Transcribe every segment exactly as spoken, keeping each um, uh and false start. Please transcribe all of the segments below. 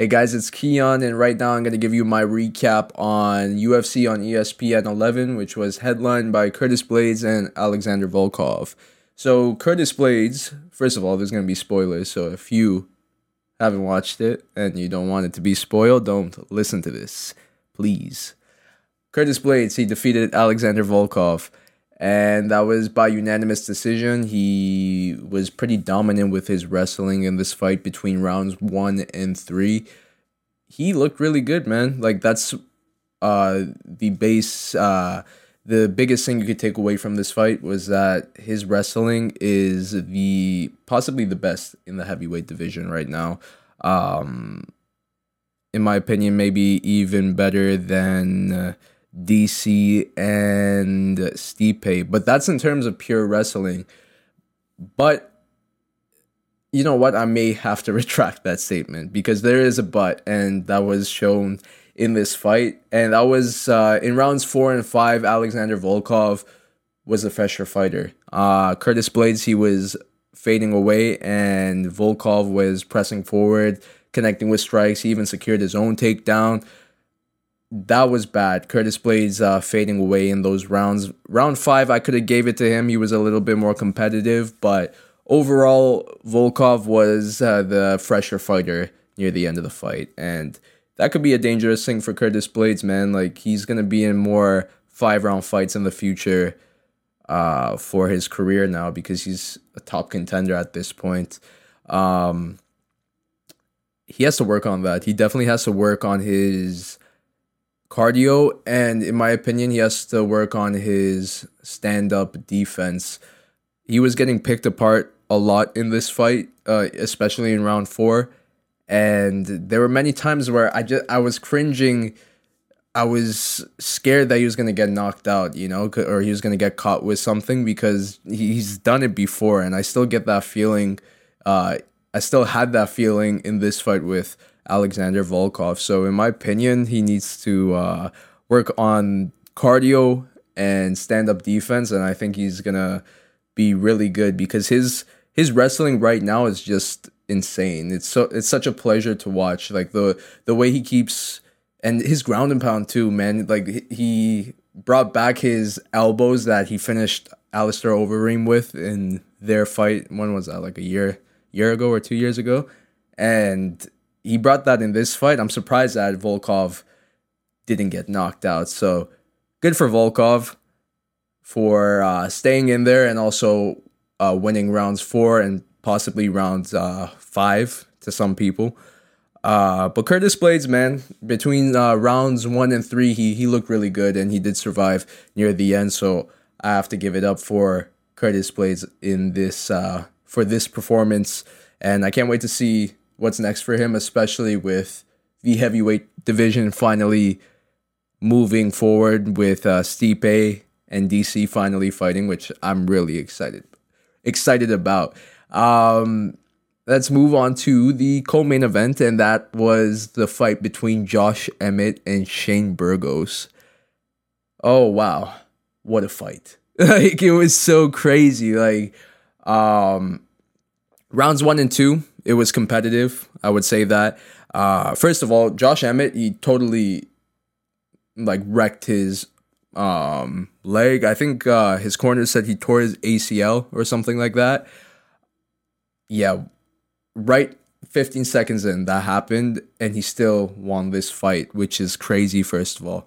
Hey guys, it's Keon, and right now I'm going to give you my recap on U F C on E S P N eleven, which was headlined by Curtis Blaydes and Alexander Volkov. So Curtis Blaydes, first of all, there's going to be spoilers, so if you haven't watched it and you don't want it to be spoiled, don't listen to this, please. Curtis Blaydes, he defeated Alexander Volkov, and that was by unanimous decision. He was pretty dominant with his wrestling in this fight between rounds one and three. He looked really good, man. Like, that's uh, the base, uh, the biggest thing you could take away from this fight was that his wrestling is the possibly the best in the heavyweight division right now. Um, in my opinion, maybe even better than Uh, D C and Stipe, but that's in terms of pure wrestling. But you know what? I may have to retract that statement because there is a but, and that was shown in this fight. And that was uh, in rounds four and five. Alexander Volkov was the fresher fighter. Uh, Curtis Blaydes, he was fading away, and Volkov was pressing forward, connecting with strikes. He even secured his own takedown. That was bad. Curtis Blaydes uh, fading away in those rounds. Round five, I could have gave it to him. He was a little bit more competitive, but overall, Volkov was uh, the fresher fighter near the end of the fight, and that could be a dangerous thing for Curtis Blaydes, man. Like, he's gonna be in more five-round fights in the future uh, for his career now because he's a top contender at this point. Um, he has to work on that. He definitely has to work on his cardio, and in my opinion, he has to work on his stand-up defense. He was getting picked apart a lot in this fight, uh, especially in round four, and there were many times where I just I was cringing. I was scared that he was going to get knocked out, you know, or he was going to get caught with something because he's done it before, and I still get that feeling. Uh, I still had that feeling in this fight with Alexander Volkov. So in my opinion, he needs to uh, work on cardio and stand-up defense, and I think he's gonna be really good because his his wrestling right now is just insane. It's so it's such a pleasure to watch. Like the the way he keeps, and his ground and pound too, man. Like he brought back his elbows that he finished Alistair Overeem with in their fight. When was that? Like a year year ago or two years ago, and he brought that in this fight. I'm surprised that Volkov didn't get knocked out. So good for Volkov for uh, staying in there and also uh, winning rounds four and possibly rounds uh, five to some people. Uh, but Curtis Blaydes, man, between uh, rounds one and three, he he looked really good, and he did survive near the end. So I have to give it up for Curtis Blaydes in this uh, for this performance, and I can't wait to see what's next for him, especially with the heavyweight division finally moving forward with uh, Stipe and D C finally fighting, which I'm really excited excited about. Um, let's move on to the co-main event, and that was the fight between Josh Emmett and Shane Burgos. Oh, wow. What a fight. Like, it was so crazy. Like, um, rounds one and two, it was competitive, I would say that. Uh, first of all, Josh Emmett, he totally, like, wrecked his um, leg. I think uh, his corner said he tore his A C L or something like that. Yeah, right fifteen seconds in, that happened, and he still won this fight, which is crazy, first of all.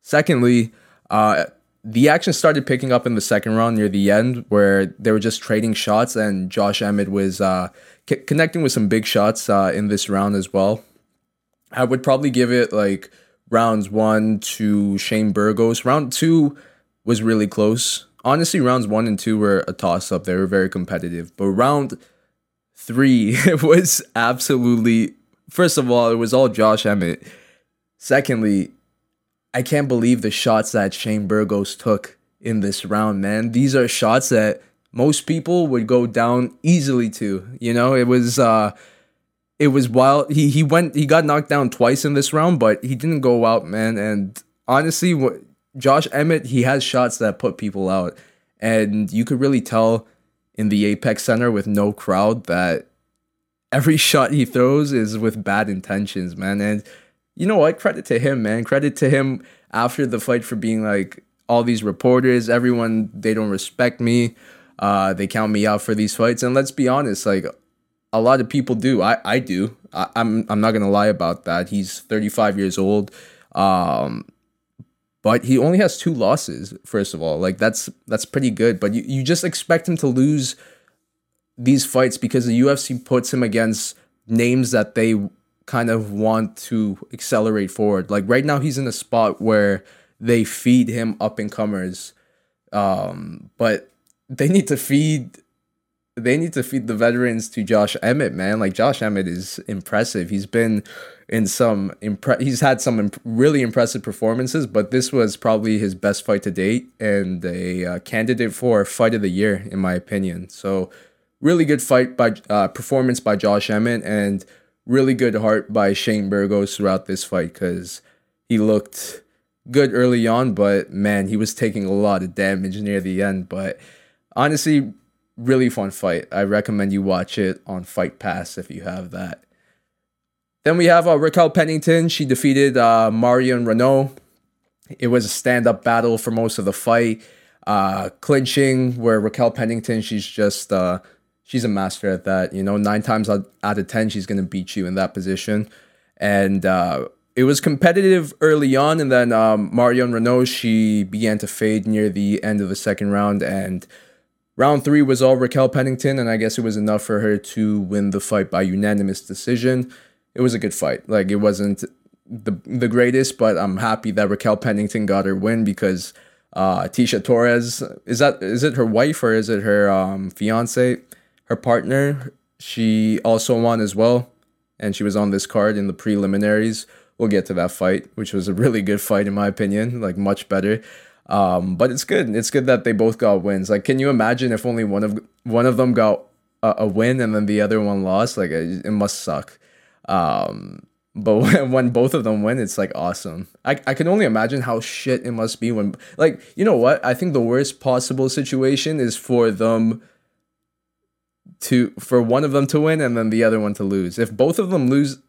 Secondly, uh, the action started picking up in the second round near the end, where they were just trading shots, and Josh Emmett was uh, c- connecting with some big shots uh, in this round as well. I would probably give it like rounds one to Shane Burgos. Round two was really close. Honestly, rounds one and two were a toss-up. They were very competitive. But round three was absolutely, first of all, it was all Josh Emmett. Secondly, I can't believe the shots that Shane Burgos took in this round, man. These are shots that most people would go down easily to. You know, it was uh, it was wild. He he went he got knocked down twice in this round, but he didn't go out, man. And honestly, what, Josh Emmett, he has shots that put people out, and you could really tell in the Apex Center with no crowd that every shot he throws is with bad intentions, man. And you know what? Credit to him, man. Credit to him after the fight for being like, all these reporters, everyone, they don't respect me. Uh, they count me out for these fights. And let's be honest, like a lot of people do. I, I do. I, I'm I'm not going to lie about that. He's thirty-five years old. Um, but he only has two losses, first of all. Like that's that's pretty good. But you, you just expect him to lose these fights because the U F C puts him against names that they kind of want to accelerate forward. Like right now he's in a spot where they feed him up-and-comers, um, but they need to feed they need to feed the veterans to Josh Emmett, man. Like, Josh Emmett is impressive. He's been in some impre- he's had some imp- really impressive performances, but this was probably his best fight to date and a uh, candidate for fight of the year, in my opinion. So, really good fight by uh, performance by Josh Emmett, and really good heart by Shane Burgos throughout this fight, because he looked good early on, but man, he was taking a lot of damage near the end. But honestly, really fun fight. I recommend you watch it on Fight Pass if you have that. Then we have uh, Raquel Pennington. She defeated uh, Marion Renault. It was a stand-up battle for most of the fight, uh, clinching. Where Raquel Pennington, she's just uh, she's a master at that. You know, nine times out of ten, she's gonna beat you in that position, and. Uh, It was competitive early on, and then um, Marion Renault, she began to fade near the end of the second round, and round three was all Raquel Pennington, and I guess it was enough for her to win the fight by unanimous decision. It was a good fight. Like, it wasn't the the greatest, but I'm happy that Raquel Pennington got her win, because uh, Tecia Torres, is that is it her wife or is it her um, fiance, her partner? She also won as well, and she was on this card in the preliminaries. We'll get to that fight, which was a really good fight in my opinion, like much better. Um, but it's good. It's good that they both got wins. Like, can you imagine if only one of one of them got a, a win and then the other one lost? Like, it, it must suck. Um, but when, when both of them win, it's like awesome. I I can only imagine how shit it must be when, like, you know what? I think the worst possible situation is for them to for one of them to win and then the other one to lose. If both of them lose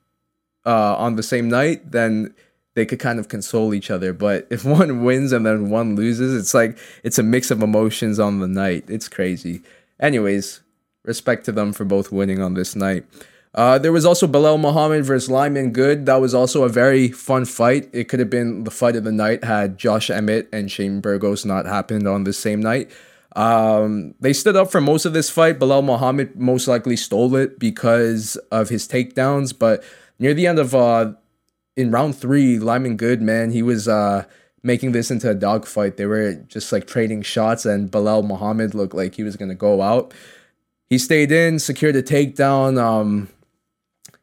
Uh, on the same night, then they could kind of console each other. But if one wins and then one loses, it's like it's a mix of emotions on the night. It's crazy. Anyways, respect to them for both winning on this night. Uh, there was also Belal Muhammad versus Lyman Good. That was also a very fun fight. It could have been the fight of the night had Josh Emmett and Shane Burgos not happened on the same night. Um, they stood up for most of this fight. Belal Muhammad most likely stole it because of his takedowns, but near the end of, uh, in round three, Lyman Good, man, he was uh, making this into a dogfight. They were just, like, trading shots, and Belal Muhammad looked like he was going to go out. He stayed in, secured a takedown. Um,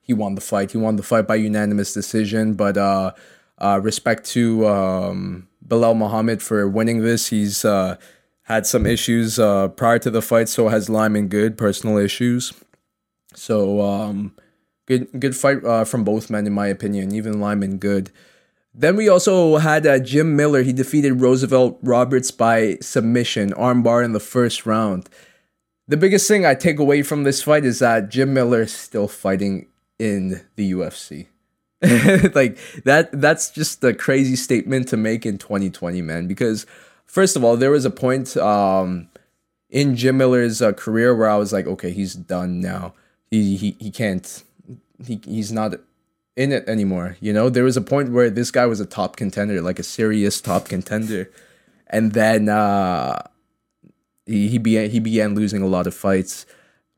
he won the fight. He won the fight by unanimous decision, but uh, uh, respect to um, Belal Muhammad for winning this. He's uh, had some issues uh, prior to the fight, so has Lyman Good, personal issues. So, um... Good good fight uh, from both men, in my opinion, even Lyman Good. Then we also had uh, Jim Miller. He defeated Roosevelt Roberts by submission, armbar in the first round. The biggest thing I take away from this fight is that Jim Miller is still fighting in the U F C. Like, that that's just a crazy statement to make in twenty twenty, man. Because, first of all, there was a point um, in Jim Miller's uh, career where I was like, okay, he's done now. He he, he can't... He he's not in it anymore. You know, there was a point where this guy was a top contender, like a serious top contender, and then uh, he he began he began losing a lot of fights.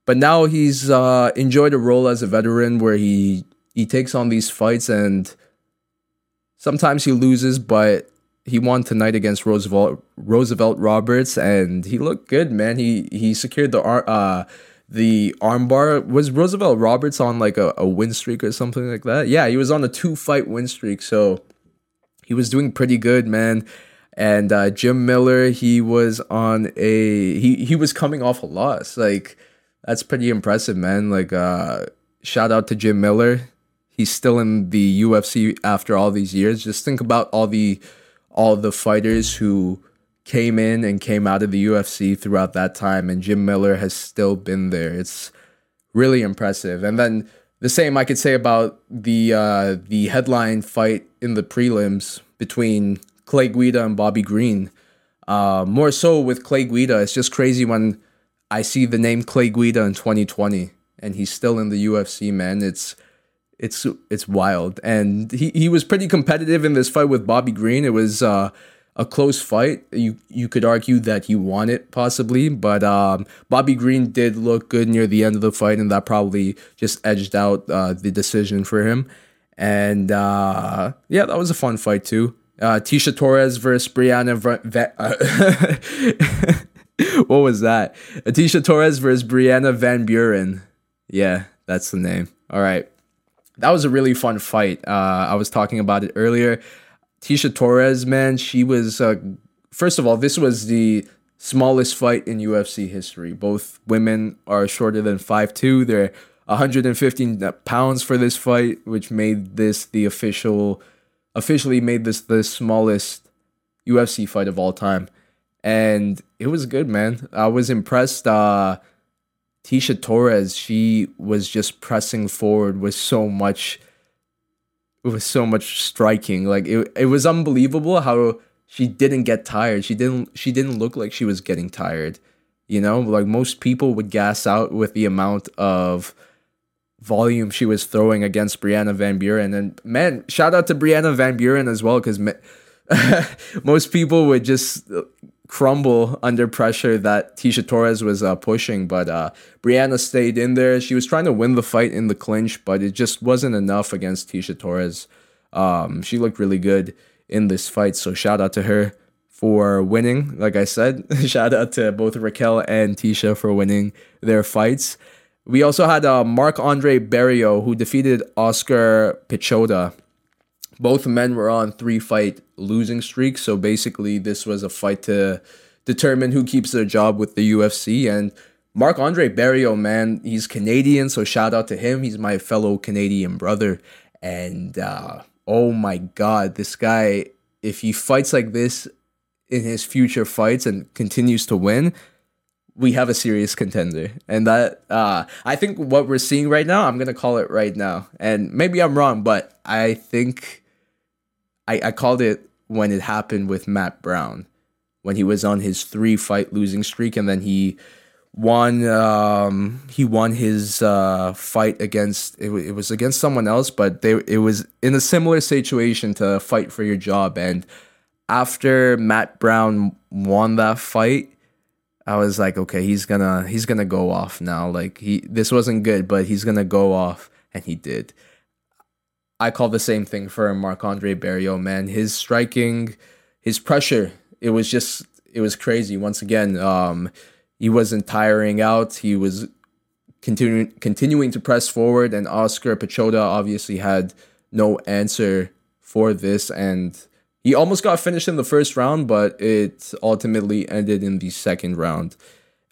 But now he's uh, enjoyed a role as a veteran where he he takes on these fights, and sometimes he loses, but he won tonight against Roosevelt Roosevelt Roberts, and he looked good, man. He he secured the uh. The armbar. Was Roosevelt Roberts on like a, a win streak or something like that? Yeah, he was on a two-fight win streak, so he was doing pretty good, man. And uh, Jim Miller, he was on a he he was coming off a loss. Like, that's pretty impressive, man. Like, uh, shout out to Jim Miller. He's still in the U F C after all these years. Just think about all the all the fighters who came in and came out of the U F C throughout that time, and Jim Miller has still been there. It's really impressive. And then the same I could say about the uh, the headline fight in the prelims between Clay Guida and Bobby Green. Uh, more so with Clay Guida, it's just crazy when I see the name Clay Guida in twenty twenty and he's still in the U F C, man. It's it's it's wild. And he, he was pretty competitive in this fight with Bobby Green. It was uh, a close fight. You you could argue that he won it possibly, but um, Bobby Green did look good near the end of the fight, and that probably just edged out uh, the decision for him. And uh, yeah, that was a fun fight too. Uh, Tecia Torres versus Brianna Van... Va- uh, what was that? Tecia Torres versus Brianna Van Buren. Yeah, that's the name. All right. That was a really fun fight. Uh, I was talking about it earlier. Tecia Torres, man, she was... Uh, first of all, this was the smallest fight in U F C history. Both women are shorter than five two. They're one hundred fifteen pounds for this fight, which made this the official... officially made this the smallest U F C fight of all time. And it was good, man. I was impressed. Uh, Tecia Torres, she was just pressing forward with so much, with so much striking. Like it, it was unbelievable how she didn't get tired. She didn't, she didn't look like she was getting tired. You know, like most people would gas out with the amount of volume she was throwing against Brianna Van Buren. And man, shout out to Brianna Van Buren as well, because me- most people would just crumble under pressure that Tecia Torres was uh, pushing, but uh, Brianna stayed in there. She was trying to win the fight in the clinch, but it just wasn't enough against Tecia Torres. Um, she looked really good in this fight, so shout out to her for winning. Like I said, shout out to both Raquel and Tecia for winning their fights. We also had uh, Marc-André Barriault, who defeated Oskar Piechota. Both men were on three-fight losing streaks, so basically this was a fight to determine who keeps their job with the U F C. And Marc-André Barriault, man, he's Canadian, so shout out to him. He's my fellow Canadian brother. And uh, oh my God, this guy, if he fights like this in his future fights and continues to win, we have a serious contender. And that, uh, I think what we're seeing right now, I'm going to call it right now. And maybe I'm wrong, but I think I, I called it when it happened with Matt Brown, when he was on his three-fight losing streak, and then he won um, he won his uh, fight against, it, it was against someone else, but they it was in a similar situation to fight for your job. And after Matt Brown won that fight, I was like, okay, he's gonna he's gonna go off now. Like he, this wasn't good, but he's gonna go off, and he did. I call the same thing for Marc-André Barriault, man. His striking, his pressure, it was just it was crazy. Once again, um, he wasn't tiring out. He was continuing continuing to press forward, and Oskar Piechota obviously had no answer for this, and he almost got finished in the first round, but it ultimately ended in the second round.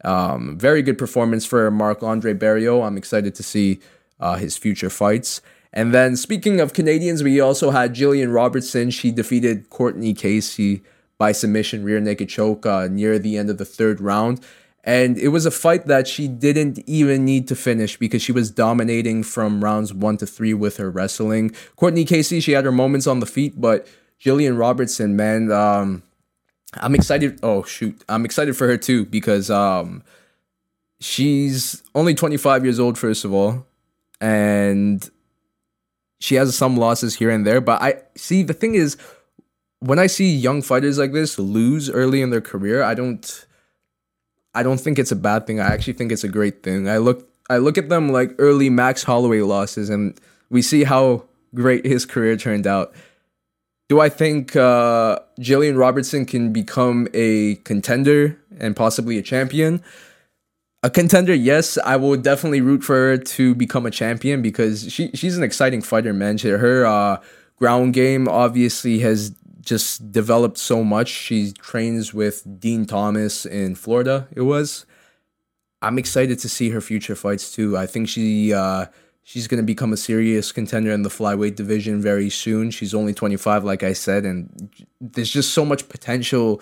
Um, very good performance for Marc-André Barriault. I'm excited to see uh, his future fights. And then speaking of Canadians, we also had Jillian Robertson. She defeated Courtney Casey by submission, rear naked choke uh, near the end of the third round. And it was a fight that she didn't even need to finish because she was dominating from rounds one to three with her wrestling. Courtney Casey, she had her moments on the feet, but Jillian Robertson, man, um, I'm excited. Oh, shoot. I'm excited for her, too, because um, she's only twenty-five years old, first of all, and she has some losses here and there. But I see, the thing is, when I see young fighters like this lose early in their career, I don't I don't think it's a bad thing. I actually think it's a great thing. I look, I look at them like early Max Holloway losses, and we see how great his career turned out. Do I think uh, Jillian Robertson can become a contender and possibly a champion? A contender, yes. I will definitely root for her to become a champion because she she's an exciting fighter, man. Her uh, ground game obviously has just developed so much. She trains with Dean Thomas in Florida, it was. I'm excited to see her future fights too. I think she... Uh, She's going to become a serious contender in the flyweight division very soon. She's only twenty-five, like I said, and there's just so much potential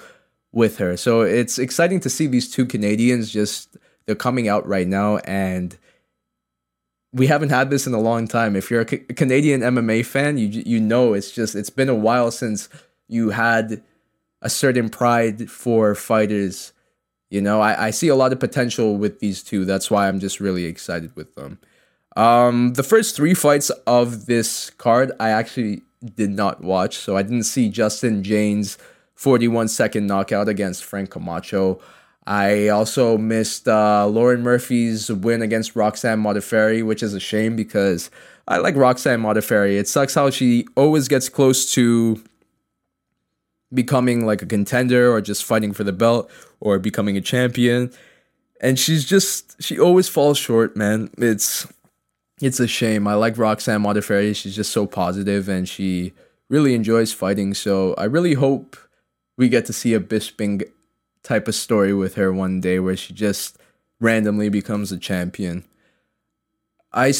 with her. So it's exciting to see these two Canadians just, they're coming out right now, and we haven't had this in a long time. If you're a C- Canadian M M A fan, you you know it's just it's been a while since you had a certain pride for fighters. You know, I, I see a lot of potential with these two. That's why I'm just really excited with them. Um, the first three fights of this card, I actually did not watch. So I didn't see Justin Jane's forty-one second knockout against Frank Camacho. I also missed uh, Lauren Murphy's win against Roxanne Modafferi, which is a shame because I like Roxanne Modafferi. It sucks how she always gets close to becoming like a contender or just fighting for the belt or becoming a champion. And she's just, she always falls short, man. It's it's a shame. I like Roxanne Modafferi. She's just so positive and she really enjoys fighting. So I really hope we get to see a Bisping type of story with her one day where she just randomly becomes a champion. I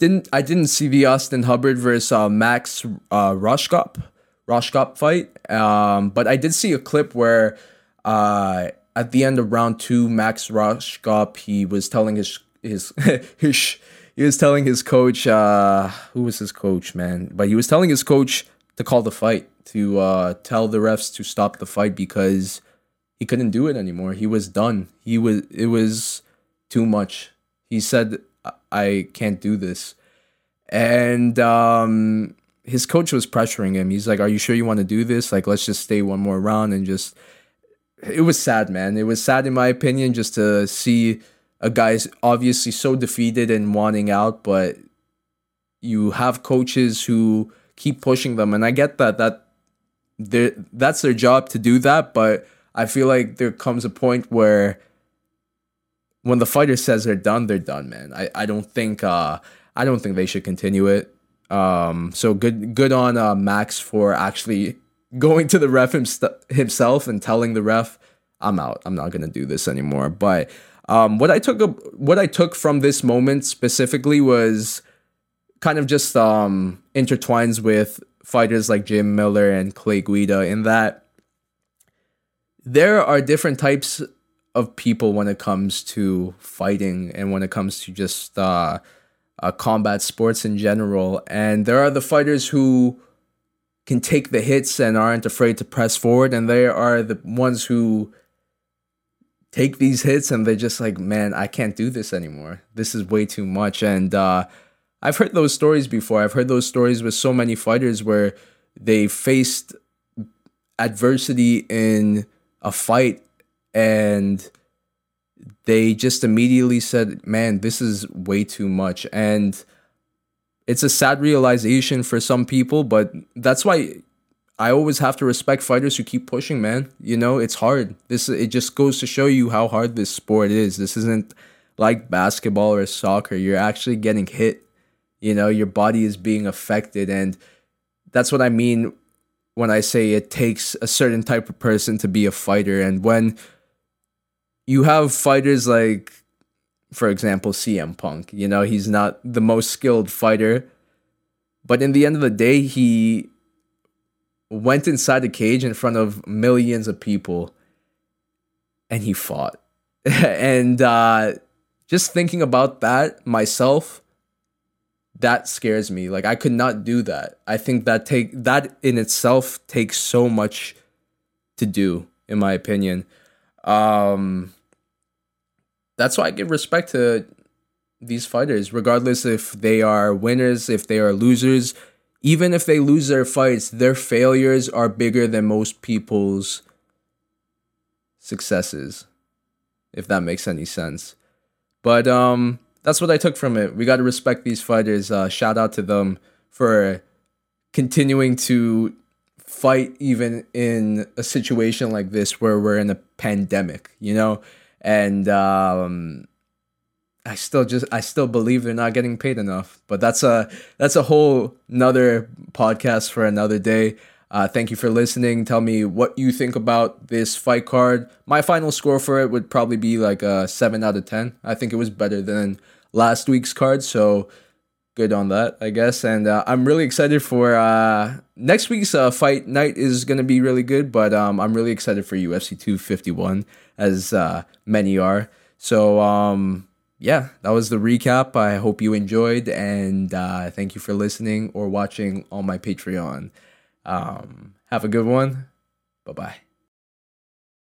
didn't I didn't see the Austin Hubbard versus uh, Max uh, Rohskopf. Rohskopf fight, um, but I did see a clip where uh, at the end of round two, Max Rohskopf, he was telling his his, his he was telling his coach, uh, who was his coach, man? But he was telling his coach to call the fight, to uh, tell the refs to stop the fight because he couldn't do it anymore. He was done. He was it was too much. He said, "I can't do this," and um. his coach was pressuring him. He's like, "Are you sure you want to do this? Like, let's just stay one more round." And just, it was sad, man. It was sad, in my opinion, just to see a guy's obviously so defeated and wanting out, but you have coaches who keep pushing them. And I get that, that that's their job to do that. But I feel like there comes a point where when the fighter says they're done, they're done, man. I, I don't think, uh, I don't think they should continue it. Um, so good, good on uh, Max for actually going to the ref himst- himself and telling the ref, "I'm out. I'm not gonna do this anymore." But um, what I took, a, what I took from this moment specifically was kind of just um, intertwines with fighters like Jim Miller and Clay Guida, in that there are different types of people when it comes to fighting and when it comes to just. Uh, Uh, combat sports in general, and there are the fighters who can take the hits and aren't afraid to press forward, and they are the ones who take these hits and they're just like, man, I can't do this anymore, this is way too much. And uh, I've heard those stories before. I've heard those stories with so many fighters where they faced adversity in a fight and they just immediately said, man, this is way too much. And it's a sad realization for some people, but that's why I always have to respect fighters who keep pushing, man. You know, it's hard. This It just goes to show you how hard this sport is. This isn't like basketball or soccer. You're actually getting hit. You know, your body is being affected. And that's what I mean when I say it takes a certain type of person to be a fighter. And when you have fighters like, for example, C M Punk. You know, he's not the most skilled fighter, but in the end of the day, he went inside a cage in front of millions of people and he fought. And uh, just thinking about that myself, that scares me. Like, I could not do that. I think that take that in itself takes so much to do, in my opinion. Um, that's why I give respect to these fighters, regardless if they are winners, if they are losers. Even if they lose their fights, their failures are bigger than most people's successes, if that makes any sense. But um, that's what I took from it. We got to respect these fighters. Uh, shout out to them for continuing to fight even in a situation like this where we're in a pandemic, you know. And um I still just I still believe they're not getting paid enough, but that's a that's a whole another podcast for another day. Uh thank you for listening. Tell me what you think about this fight card. My final score for it would probably be like a seven out of ten. I think it was better than last week's card, so good on that, I guess. And uh, I'm really excited for uh, next week's uh, fight night is going to be really good, but um, I'm really excited for U F C two fifty-one, as uh, many are. So, um, yeah, that was the recap. I hope you enjoyed, and uh, thank you for listening or watching on my Patreon. Um, have a good one. Bye-bye.